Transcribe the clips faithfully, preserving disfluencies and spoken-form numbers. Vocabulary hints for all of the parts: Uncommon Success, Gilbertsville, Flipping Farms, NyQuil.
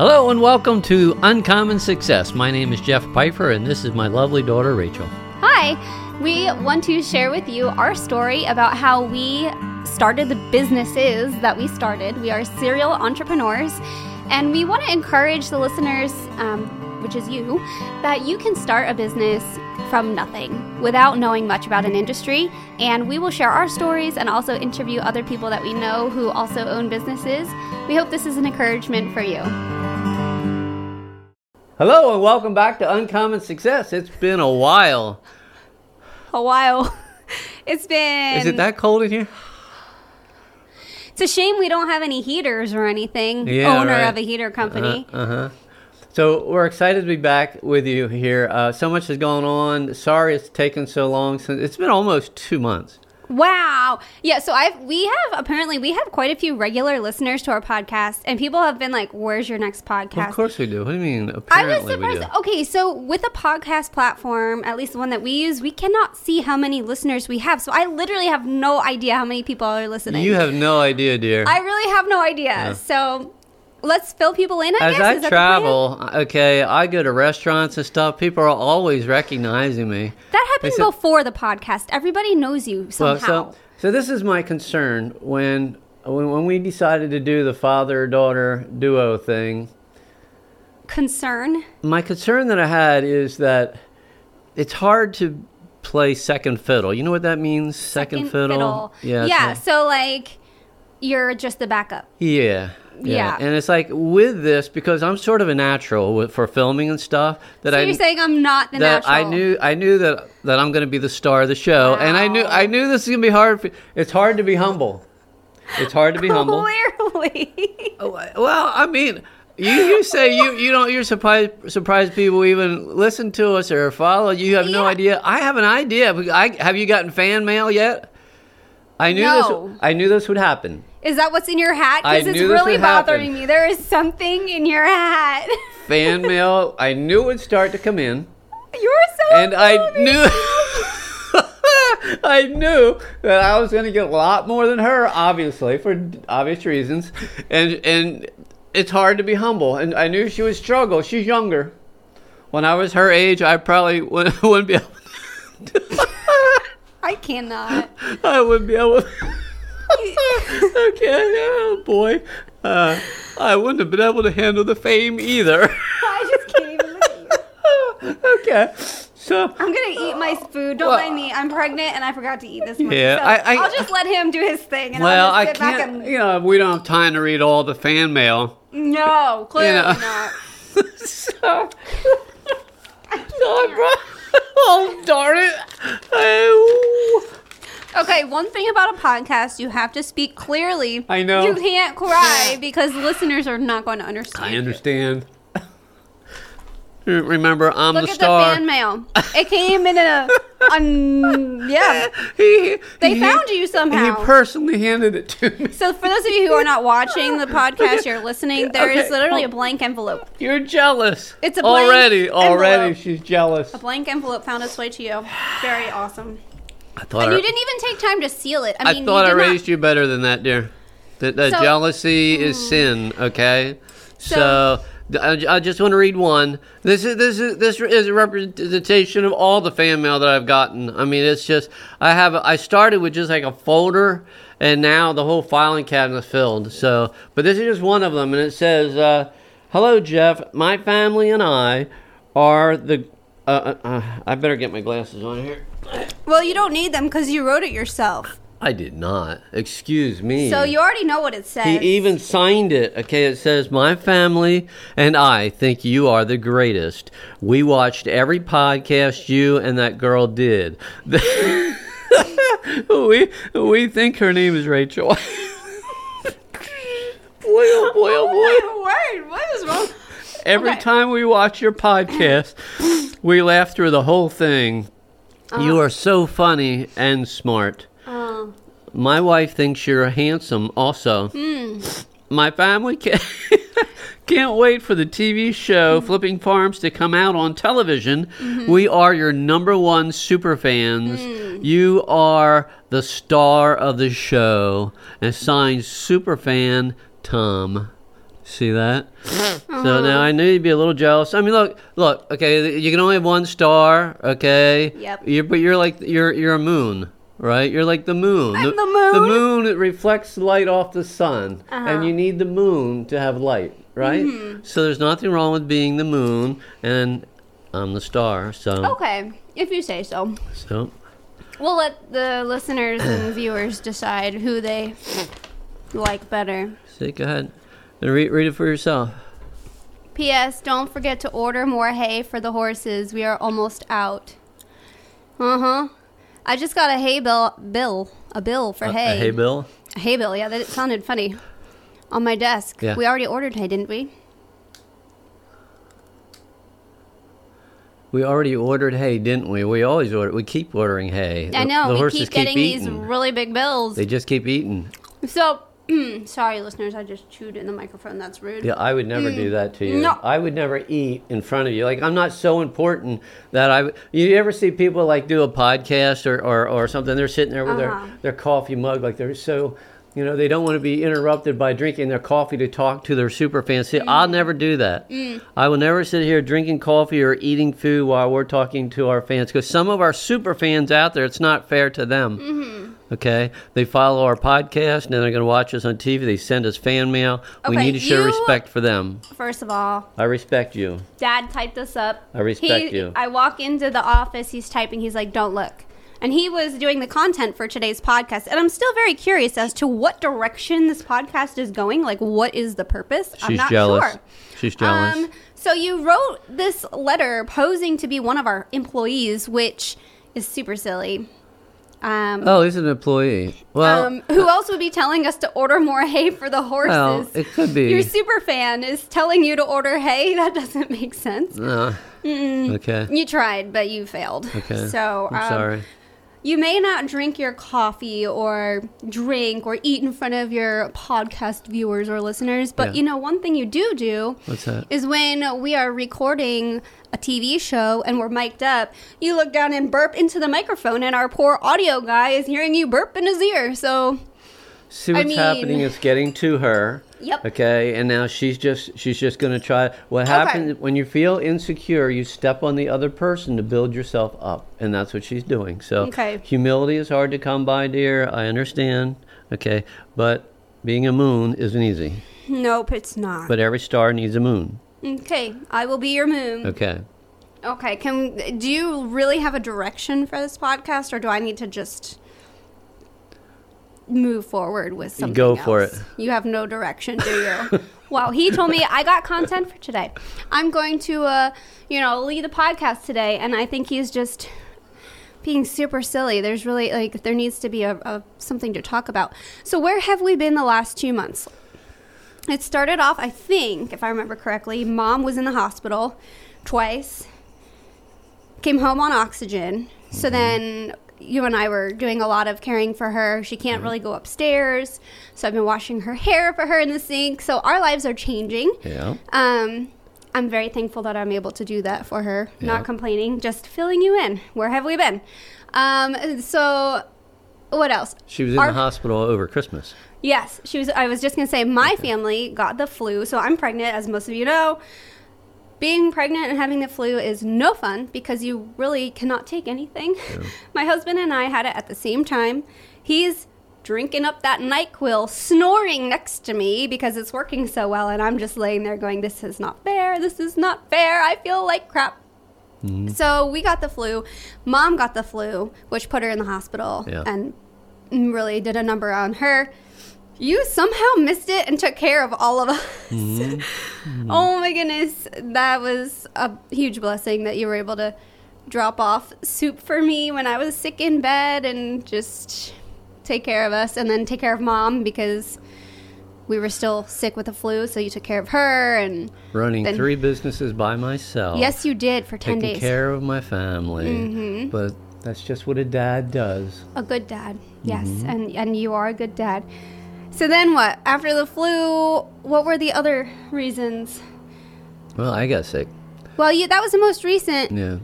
Hello and welcome to Uncommon Success. My name is Jeff Pfeiffer and this is my lovely daughter, Rachel. Hi, we want to share with you our story about how we started the businesses that we started. We are serial entrepreneurs and we want to encourage the listeners, um, which is you, that you can start a business from nothing without knowing much about an industry. And we will share our stories and also interview other people that we know who also own businesses. We hope this is an encouragement for you. Hello and welcome back to Uncommon Success. It's been a while. A while. It's been... Is it that cold in here? It's a shame we don't have any heaters or anything. Yeah, Owner right. of a heater company. Uh-huh. uh-huh. So we're excited to be back with you here. Uh, so much has gone on. Sorry it's taken so long. Since it's been almost two months. Wow. Yeah, so I've we have apparently we have quite a few regular listeners to our podcast and people have been like, where's your next podcast? Well, of course we do. What do you mean? Apparently I was surprised. Okay, so with a podcast platform, at least the one that we use, we cannot see how many listeners we have. So I literally have no idea how many people are listening. You have no idea, dear. I really have no idea. Yeah. So let's fill people in, I As guess. I Is travel, that okay, I go to restaurants and stuff. People are always recognizing me. That happened said, before the podcast. Everybody knows you somehow. Well, so, so this is my concern. When, when when we decided to do the father-daughter duo thing. Concern? My concern that I had is that it's hard to play second fiddle. You know what that means? Second, second fiddle. fiddle. Yeah, yeah right. So like you're just the backup. Yeah. Yeah. yeah, and it's like with this, because I'm sort of a natural with, for filming and stuff. That so I, you're saying I'm not the that natural. I knew I knew that, that I'm going to be the star of the show, wow. and I knew I knew this is going to be hard. For, it's hard to be humble. It's hard to be humble. Clearly. Well, I mean, you, you say you you don't you're surprised surprised people even listen to us or follow. You have yeah. no idea. I have an idea. I, have you gotten fan mail yet? I knew no. this. I knew this would happen. Is that what's in your hat? Because it's really bothering happen. me. There is something in your hat. Fan mail. I knew it would start to come in. You're so And unloving. I knew I knew that I was going to get a lot more than her, obviously, for obvious reasons. And and it's hard to be humble. And I knew she would struggle. She's younger. When I was her age, I probably wouldn't, wouldn't be able to. I cannot. I wouldn't be able to. Okay, oh boy. Uh, I wouldn't have been able to handle the fame either. I just can't even look at you. Okay. So I'm going to eat my food. Don't well, mind me. I'm pregnant and I forgot to eat this morning. Yeah, so I, I, I'll just let him do his thing. And well, I'll just sit I can't, back and... you know, we don't have time to read all the fan mail. No, clearly you know. not. so, so oh, darn it. Oh. Okay, one thing about a podcast, you have to speak clearly. I know. You can't cry because listeners are not going to understand. I understand. Remember, I'm Look the star. Look at the fan mail. It came in a... Um, yeah. He, they he, found you somehow. He personally handed it to me. So for those of you who are not watching the podcast, you're listening, there okay. is literally a blank envelope. You're jealous. It's a blank Already, envelope. already she's jealous. A blank envelope found its way to you. Very awesome. I thought and I, you didn't even take time to seal it. I, mean, I thought I raised not... you better than that, dear. That, that so, jealousy mm. is sin, okay? So, so I, I just want to read one. This is this is this is a representation of all the fan mail that I've gotten. I mean, it's just I have I started with just like a folder, and now the whole filing cabinet's filled. So, but this is just one of them, and it says, uh, "Hello, Jeff. My family and I are the." Uh, uh, uh, I better get my glasses on here. Well, you don't need them because you wrote it yourself. I did not. Excuse me. So you already know what it says. He even signed it. Okay, it says, "My family and I think you are the greatest. We watched every podcast you and that girl did." we we think her name is Rachel. boy, oh boy, oh boy. Oh, my word. What is wrong? Every okay. time we watch your podcast, we laugh through the whole thing. Uh, you are so funny and smart. Uh, My wife thinks you're handsome also. Mm. My family can't, can't wait for the T V show mm-hmm. Flipping Farms to come out on television. Mm-hmm. We are your number one super fans. Mm. You are the star of the show. And signed, Superfan Tom. See that? So now I knew you'd be a little jealous. I mean, look, look. Okay, you can only have one star. Okay. Yep. You're, but you're like you're you're a moon, right? You're like the moon. I'm the, the moon. The moon, it reflects light off the sun, uh-huh. and you need the moon to have light, right? Mm-hmm. So there's nothing wrong with being the moon, and I'm the star. So okay, if you say so. So we'll let the listeners and viewers decide who they like better. So go ahead and read, read it for yourself. P S. Don't forget to order more hay for the horses. We are almost out. Uh-huh. I just got a hay bill, bill a bill for uh, hay. A hay bill? A hay bill, yeah. That it sounded funny. On my desk. Yeah. We already ordered hay, didn't we? We already ordered hay, didn't we? We always order. We keep ordering hay. I know. The, the we horses keep getting keep these really big bills. They just keep eating. So... Sorry, listeners, I just chewed in the microphone. That's rude. Yeah, I would never mm. do that to you. No. I would never eat in front of you. Like, I'm not so important that I... You ever see people, like, do a podcast or, or, or something? They're sitting there with uh-huh. their, their coffee mug. Like, they're so... You know, they don't want to be interrupted by drinking their coffee to talk to their super fans. See, mm. I'll never do that. Mm. I will never sit here drinking coffee or eating food while we're talking to our fans. Because some of our super fans out there, it's not fair to them. Mm-hmm. Okay, they follow our podcast, and then they're going to watch us on T V. They send us fan mail. Okay, we need to show you, respect for them. First of all. I respect you. Dad typed this up. I respect he, you. I walk into the office. He's typing. He's like, don't look. And he was doing the content for today's podcast. And I'm still very curious as to what direction this podcast is going. Like, what is the purpose? She's I'm not jealous. sure. She's jealous. Um, so you wrote this letter posing to be one of our employees, which is super silly. Um, oh, he's an employee. Well, um, who else would be telling us to order more hay for the horses? Well, it could be. Your super fan is telling you to order hay? That doesn't make sense. No. Mm-mm. Okay. You tried, but you failed. Okay. So, I'm um, sorry. You may not drink your coffee or drink or eat in front of your podcast viewers or listeners, but yeah. you know, one thing you do do What's that? Is when we are recording a T V show and we're mic'd up, you look down and burp into the microphone, and our poor audio guy is hearing you burp in his ear. So, see what's I mean, happening is getting to her. Yep. Okay, and now she's just she's just going to try. What happens okay. when you feel insecure, you step on the other person to build yourself up, and that's what she's doing. So okay. humility is hard to come by, dear. I understand. Okay, but being a moon isn't easy. Nope, it's not. But every star needs a moon. Okay, I will be your moon. Okay. Okay, can do you really have a direction for this podcast, or do I need to just... move forward with something Go for else. It. You have no direction, do you? Wow, he told me I got content for today. I'm going to, uh, you know, lead a podcast today, and I think he's just being super silly. There's really, like, there needs to be a, a something to talk about. So where have we been the last two months? It started off, I think, if I remember correctly, Mom was in the hospital twice, came home on oxygen, mm-hmm. so then... You and I were doing a lot of caring for her. She can't really go upstairs, so I've been washing her hair for her in the sink. So our lives are changing. Yeah. Um, I'm very thankful that I'm able to do that for her. Yeah. Not complaining, just filling you in. Where have we been? Um, so what else? She was in our, the hospital over Christmas. Yes, she was. I was just gonna say my okay. family got the flu, so I'm pregnant, as most of you know. Being pregnant and having the flu is no fun because you really cannot take anything. Yeah. My husband and I had it at the same time. He's drinking up that NyQuil, snoring next to me because it's working so well, and I'm just laying there going, this is not fair, this is not fair, I feel like crap. Mm-hmm. So we got the flu. Mom got the flu, which put her in the hospital yeah. and really did a number on her. You somehow missed it and took care of all of us. Mm-hmm. Mm-hmm. Oh, my goodness. That was a huge blessing that you were able to drop off soup for me when I was sick in bed and just take care of us and then take care of Mom because we were still sick with the flu, so you took care of her. And running then, three businesses by myself. Yes, you did for ten taking days. Taking care of my family. Mm-hmm. But that's just what a dad does. A good dad, yes. Mm-hmm. And, and you are a good dad. So then what? After the flu, what were the other reasons? Well, I got sick. Well, you, that was the most recent. Yeah.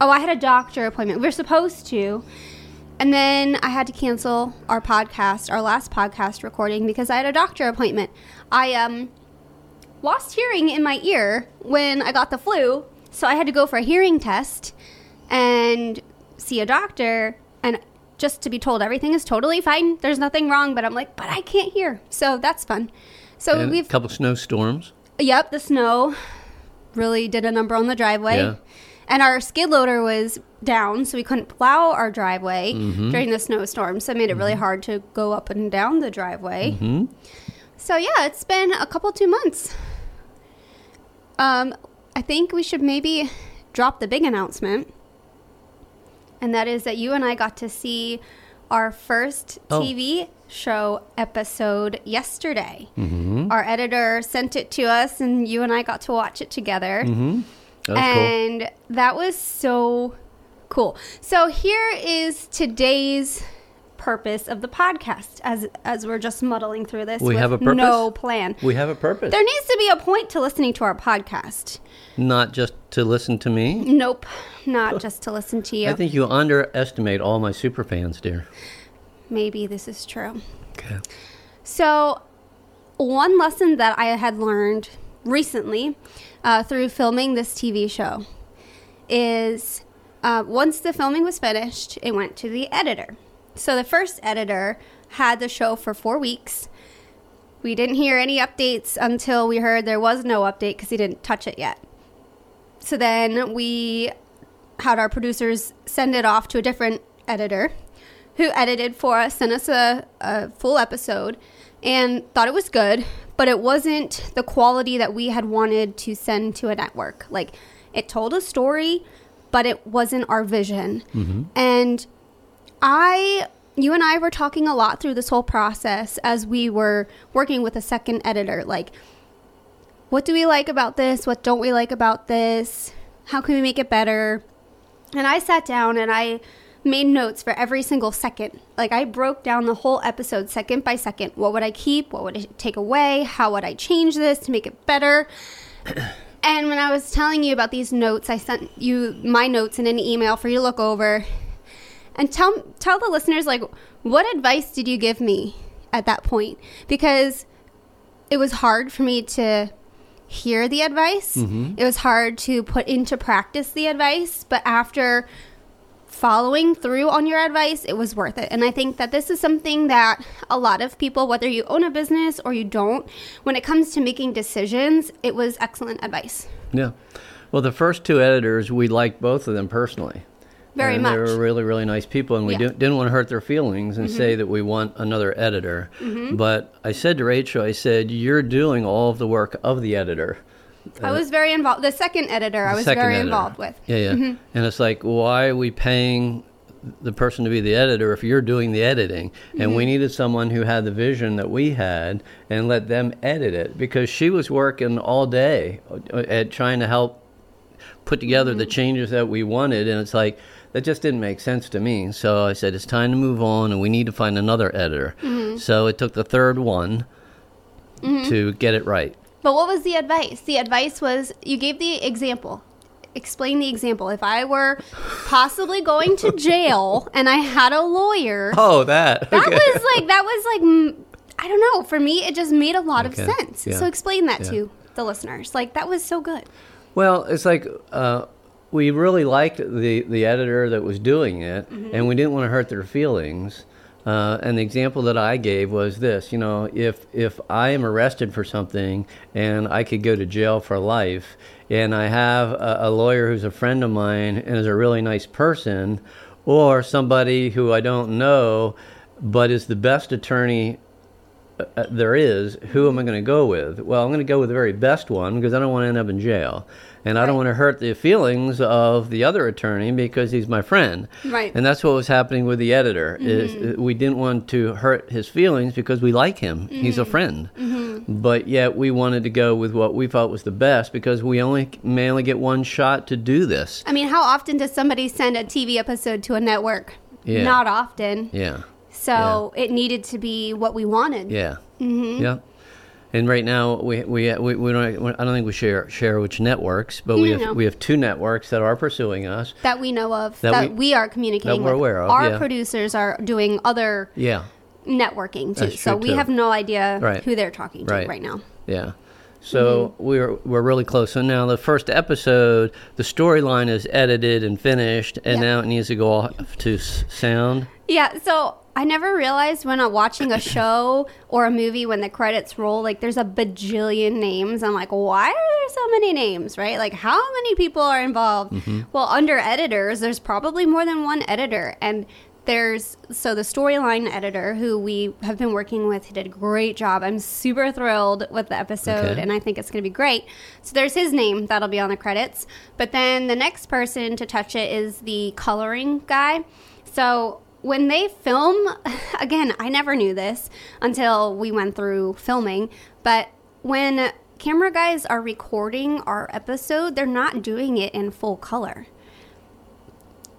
Oh, I had a doctor appointment. We were supposed to. And then I had to cancel our podcast, our last podcast recording, because I had a doctor appointment. I um lost hearing in my ear when I got the flu, so I had to go for a hearing test and see a doctor, and just to be told everything is totally fine, there's nothing wrong, but I'm like, but I can't hear. So that's fun. So and we've a couple snowstorms. Yep, the snow really did a number on the driveway. Yeah. And our skid loader was down, so we couldn't plow our driveway mm-hmm. during the snowstorm. So it made it really mm-hmm. hard to go up and down the driveway. Mm-hmm. So, yeah, it's been a couple, two months. Um, I think we should maybe drop the big announcement. And that is that you and I got to see our first oh. T V show episode yesterday. Mm-hmm. Our editor sent it to us, and you and I got to watch it together. Mm-hmm. That and cool. that was so cool. So here is today's purpose of the podcast as as we're just muddling through this. We with have a purpose? No plan. We have a purpose. There needs to be a point to listening to our podcast. Not just to listen to me? Nope. Not just to listen to you. I think you underestimate all my super fans, dear. Maybe this is true. Okay. So one lesson that I had learned recently uh, through filming this T V show is uh, once the filming was finished, it went to the editor. So the first editor had the show for four weeks. We didn't hear any updates until we heard there was no update because he didn't touch it yet. So then we had our producers send it off to a different editor who edited for us, sent us a, a full episode, and thought it was good, but it wasn't the quality that we had wanted to send to a network. Like, it told a story, but it wasn't our vision. Mm-hmm. And I, you and I were talking a lot through this whole process as we were working with a second editor. Like, what do we like about this? What don't we like about this? How can we make it better? And I sat down and I made notes for every single second. Like, I broke down the whole episode second by second. What would I keep? What would I take away? How would I change this to make it better? And when I was telling you about these notes, I sent you my notes in an email for you to look over. And tell tell the listeners, like, what advice did you give me at that point? Because it was hard for me to hear the advice. Mm-hmm. It was hard to put into practice the advice. But after following through on your advice, it was worth it. And I think that this is something that a lot of people, whether you own a business or you don't, when it comes to making decisions, it was excellent advice. Yeah. Well, the first two editors, we liked both of them personally. Very and much. They were really, really nice people, and we yeah. didn't, didn't want to hurt their feelings and mm-hmm. say that we want another editor. Mm-hmm. But I said to Rachel, I said, you're doing all of the work of the editor. I was very involved. The second editor, the I was very editor. involved with. Yeah, yeah. Mm-hmm. And it's like, why are we paying the person to be the editor if you're doing the editing? And mm-hmm. we needed someone who had the vision that we had and let them edit it, because she was working all day at trying to help put together mm-hmm. the changes that we wanted. And it's like, that just didn't make sense to me. So I said, it's time to move on, and we need to find another editor. Mm-hmm. So it took the third one mm-hmm. to get it right. But what was the advice? The advice was, you gave the example. Explain the example. If I were possibly going to jail and I had a lawyer. Oh, that. That okay. was like, that was like, I don't know. For me, it just made a lot okay. of sense. Yeah. So explain that yeah. to the listeners. Like, that was so good. Well, it's like, uh, we really liked the, the editor that was doing it, mm-hmm. and we didn't want to hurt their feelings. Uh, and the example that I gave was this, you know, if if I am arrested for something and I could go to jail for life, and I have a, a lawyer who's a friend of mine and is a really nice person, or somebody who I don't know but is the best attorney uh, there is, who am I going to go with? Well, I'm going to go with the very best one, because I don't want to end up in jail. And I don't right. want to hurt the feelings of the other attorney because he's my friend. Right. And that's what was happening with the editor. Mm-hmm. Is we didn't want to hurt his feelings because we like him. Mm-hmm. He's a friend. Mm-hmm. But yet we wanted to go with what we felt was the best, because we only may only get one shot to do this. I mean, how often does somebody send a T V episode to a network? Yeah. Not often. Yeah. So yeah. it needed to be what we wanted. Yeah. Mm-hmm. Yeah. And right now, we we we, we don't. I don't think we share share which networks, but no, we have no. we have two networks that are pursuing us that we know of, that, that we, we are communicating. That we're with. aware of. Our yeah. producers are doing other yeah. networking too, so we too. have no idea right. who they're talking to right, right now. Yeah. So mm-hmm. we're we're really close. So now the first episode, the storyline is edited and finished, and yeah. now it needs to go off to sound. Yeah, so I never realized when I'm watching a show or a movie, when the credits roll, like there's a bajillion names. I'm like, why are there so many names, right? Like how many people are involved? Mm-hmm. Well, under editors, there's probably more than one editor. And there's, so the storyline editor who we have been working with, he did a great job. I'm super thrilled with the episode, okay. and I think it's going to be great. So there's his name. That'll be on the credits. But then the next person to touch it is the coloring guy. So when they film, again, I never knew this until we went through filming, but when camera guys are recording our episode, they're not doing it in full color.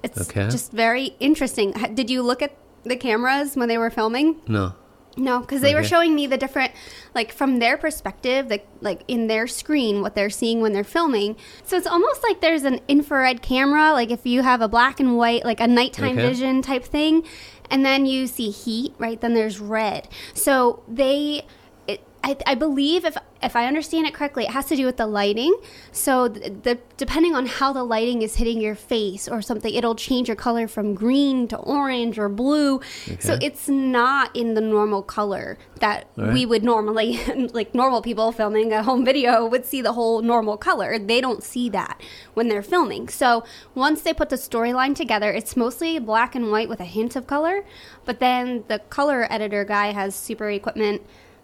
It's okay. just very interesting. Did you look at the cameras when they were filming? No. No, because they okay. were showing me the different, like from their perspective, like like in their screen, what they're seeing when they're filming. So it's almost like there's an infrared camera, like if you have a black and white, like a nighttime okay. vision type thing, and then you see heat, right? Then there's red. So they, it, I, I believe if if I understand it correctly, it has to do with the lighting. So the, the depending on how the lighting is hitting your face or something, it'll change your color from green to orange or blue. Okay. So it's not in the normal color that right. we would normally, like normal people filming a home video would see the whole normal color. They don't see that when they're filming. So once they put the storyline together, it's mostly black and white with a hint of color. But then the color editor guy has super equipment.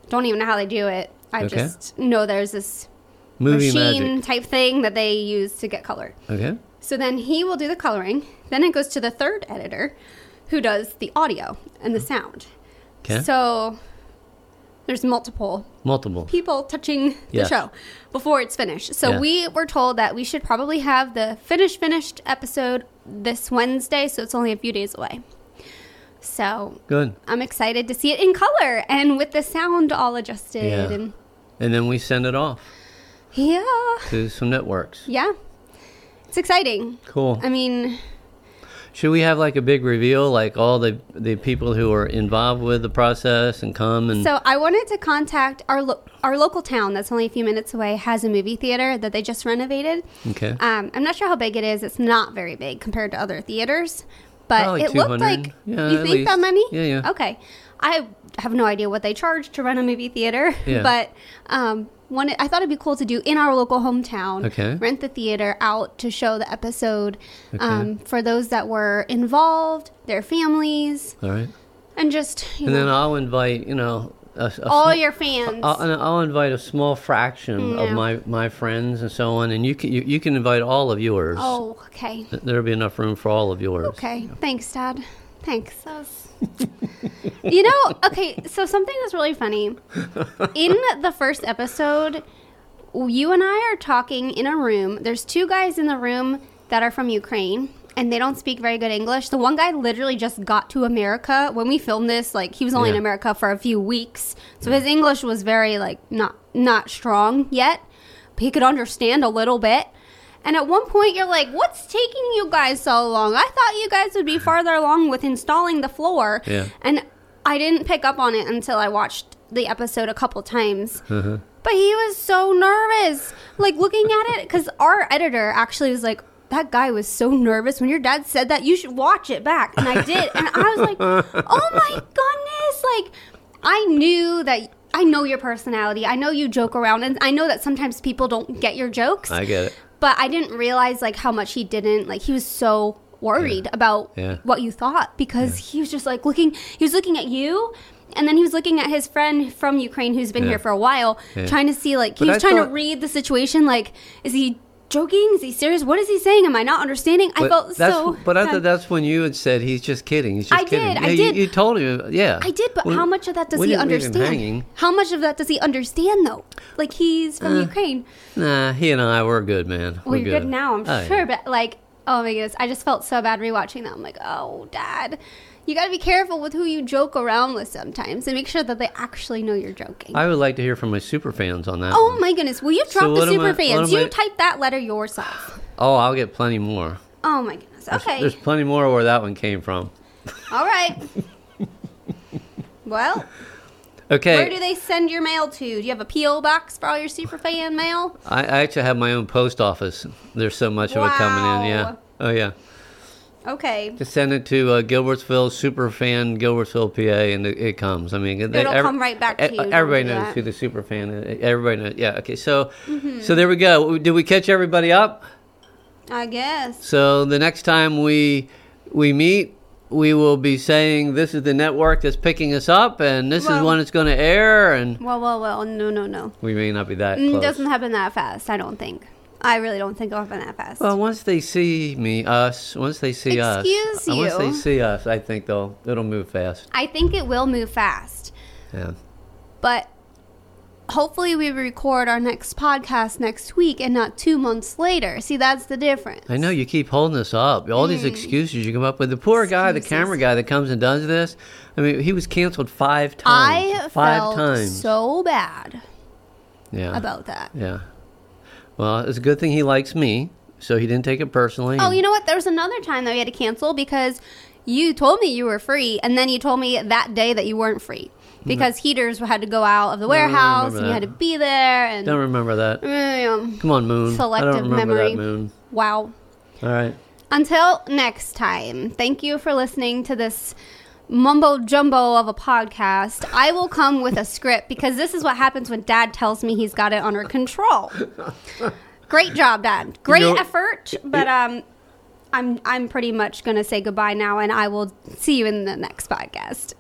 Don't even know how they do it. I okay. just know there's this movie machine magic. Type thing that they use to get color. Okay. So then he will do the coloring. Then it goes to the third editor who does the audio and the sound. Okay. So there's multiple multiple people touching yes. the show before it's finished. So yeah. we were told that we should probably have the finished, finished episode this Wednesday. So it's only a few days away. So good. I'm excited to see it in color and with the sound all adjusted. Yeah. And And then we send it off. Yeah. To some networks. Yeah. It's exciting. Cool. I mean. Should we have like a big reveal, like all the the people who are involved with the process and come and. So I wanted to contact our lo- our local town that's only a few minutes away has a movie theater that they just renovated. Okay. Um, I'm not sure how big it is. It's not very big compared to other theaters. But probably it looked like, yeah, you think least. That many? Yeah, yeah. Okay. I have no idea what they charge to run a movie theater, yeah. but um, one, I thought it'd be cool to do in our local hometown, okay. rent the theater out to show the episode okay. um, for those that were involved, their families. All right. And just, you and know. And then I'll invite, you know. A, a all sm- your fans. I'll, I'll invite a small fraction yeah. of my, my friends and so on, and you can you, you can invite all of yours. Oh, okay. There'll be enough room for all of yours. Okay. Yeah. Thanks, Dad. Thanks. That was... You know, okay, so something that's really funny. In the first episode, you and I are talking in a room. There's two guys in the room that are from Ukraine, and they don't speak very good English. The one guy literally just got to America. When we filmed this, like, he was only yeah. in America for a few weeks. So his English was very, like, not not strong yet. But he could understand a little bit. And at one point, you're like, what's taking you guys so long? I thought you guys would be farther along with installing the floor. Yeah. And I didn't pick up on it until I watched the episode a couple times. Uh-huh. But he was so nervous, like, looking at it. Because our editor actually was like, that guy was so nervous when your dad said that, you should watch it back. And I did. And I was like, oh, my goodness. Like, I knew that... I know your personality. I know you joke around. And I know that sometimes people don't get your jokes. I get it. But I didn't realize, like, how much he didn't. Like, he was so worried yeah. about yeah. what you thought because yeah. he was just, like, looking. He was looking at you. And then he was looking at his friend from Ukraine who's been yeah. here for a while, yeah. trying to see, like, he but was I trying thought... to read the situation. Like, is he... joking? Is he serious? What is he saying? Am I not understanding? But I felt so... But I thought that's when you had said, he's just kidding. He's just I kidding. Did, yeah, I did. You, you told him, yeah. I did, but well, how much of that does he understand? How much of that does he understand, though? Like, he's from uh, Ukraine. Nah, he and I, we're good, man. We're well, good. good now, I'm oh, sure, yeah. but, like, oh, my goodness. I just felt so bad rewatching that. I'm like, oh, Dad, you got to be careful with who you joke around with sometimes and make sure that they actually know you're joking. I would like to hear from my super fans on that. Oh, one. My goodness. Will you drop so the super I, fans? You I... type that letter yourself. Oh, I'll get plenty more. Oh, my goodness. Okay. There's, there's plenty more where that one came from. All right. Well. Okay. Where do they send your mail to? Do you have a P O box for all your super fan mail? I, I actually have my own post office. There's so much wow. of it coming in. Yeah. Oh, yeah. Okay. Just send it to uh, Gilbertsville, Superfan, Gilbertsville, P A, and it, it comes. I mean, it'll they, every, come right back to you. Everybody knows that. Who the Superfan is. Everybody knows. Yeah. Okay. So, mm-hmm. so there we go. Did we catch everybody up? I guess. So the next time we we meet, we will be saying this is the network that's picking us up, and this well, is one that's going to air. And well, well, well, no, no, no. We may not be that. It close. Doesn't happen that fast. I don't think. I really don't think it'll happen that fast. Well, once they see me, us, once they see Excuse us, Excuse you. Once they see us, I think they'll it'll move fast. I think it will move fast. Yeah. But hopefully we record our next podcast next week and not two months later. See, that's the difference. I know you keep holding us up. All mm. these excuses you come up with. The poor excuses. guy, the camera guy that comes and does this. I mean, he was canceled five times. I five felt times. so bad. Yeah. About that. Yeah. Well, it's a good thing he likes me, so he didn't take it personally. Oh, you know what? There was another time that we had to cancel because you told me you were free, and then you told me that day that you weren't free because mm-hmm. heaters had to go out of the warehouse, and you had to be there. And don't remember that. Mm-hmm. Come on, Moon. Selective I don't remember memory. That, Moon. Wow. All right. Until next time, thank you for listening to this mumbo jumbo of a podcast. I will come with a script because this is what happens when Dad tells me he's got it under control. Great job, Dad. Great you know, effort, but um, I'm I'm pretty much gonna say goodbye now, and I will see you in the next podcast.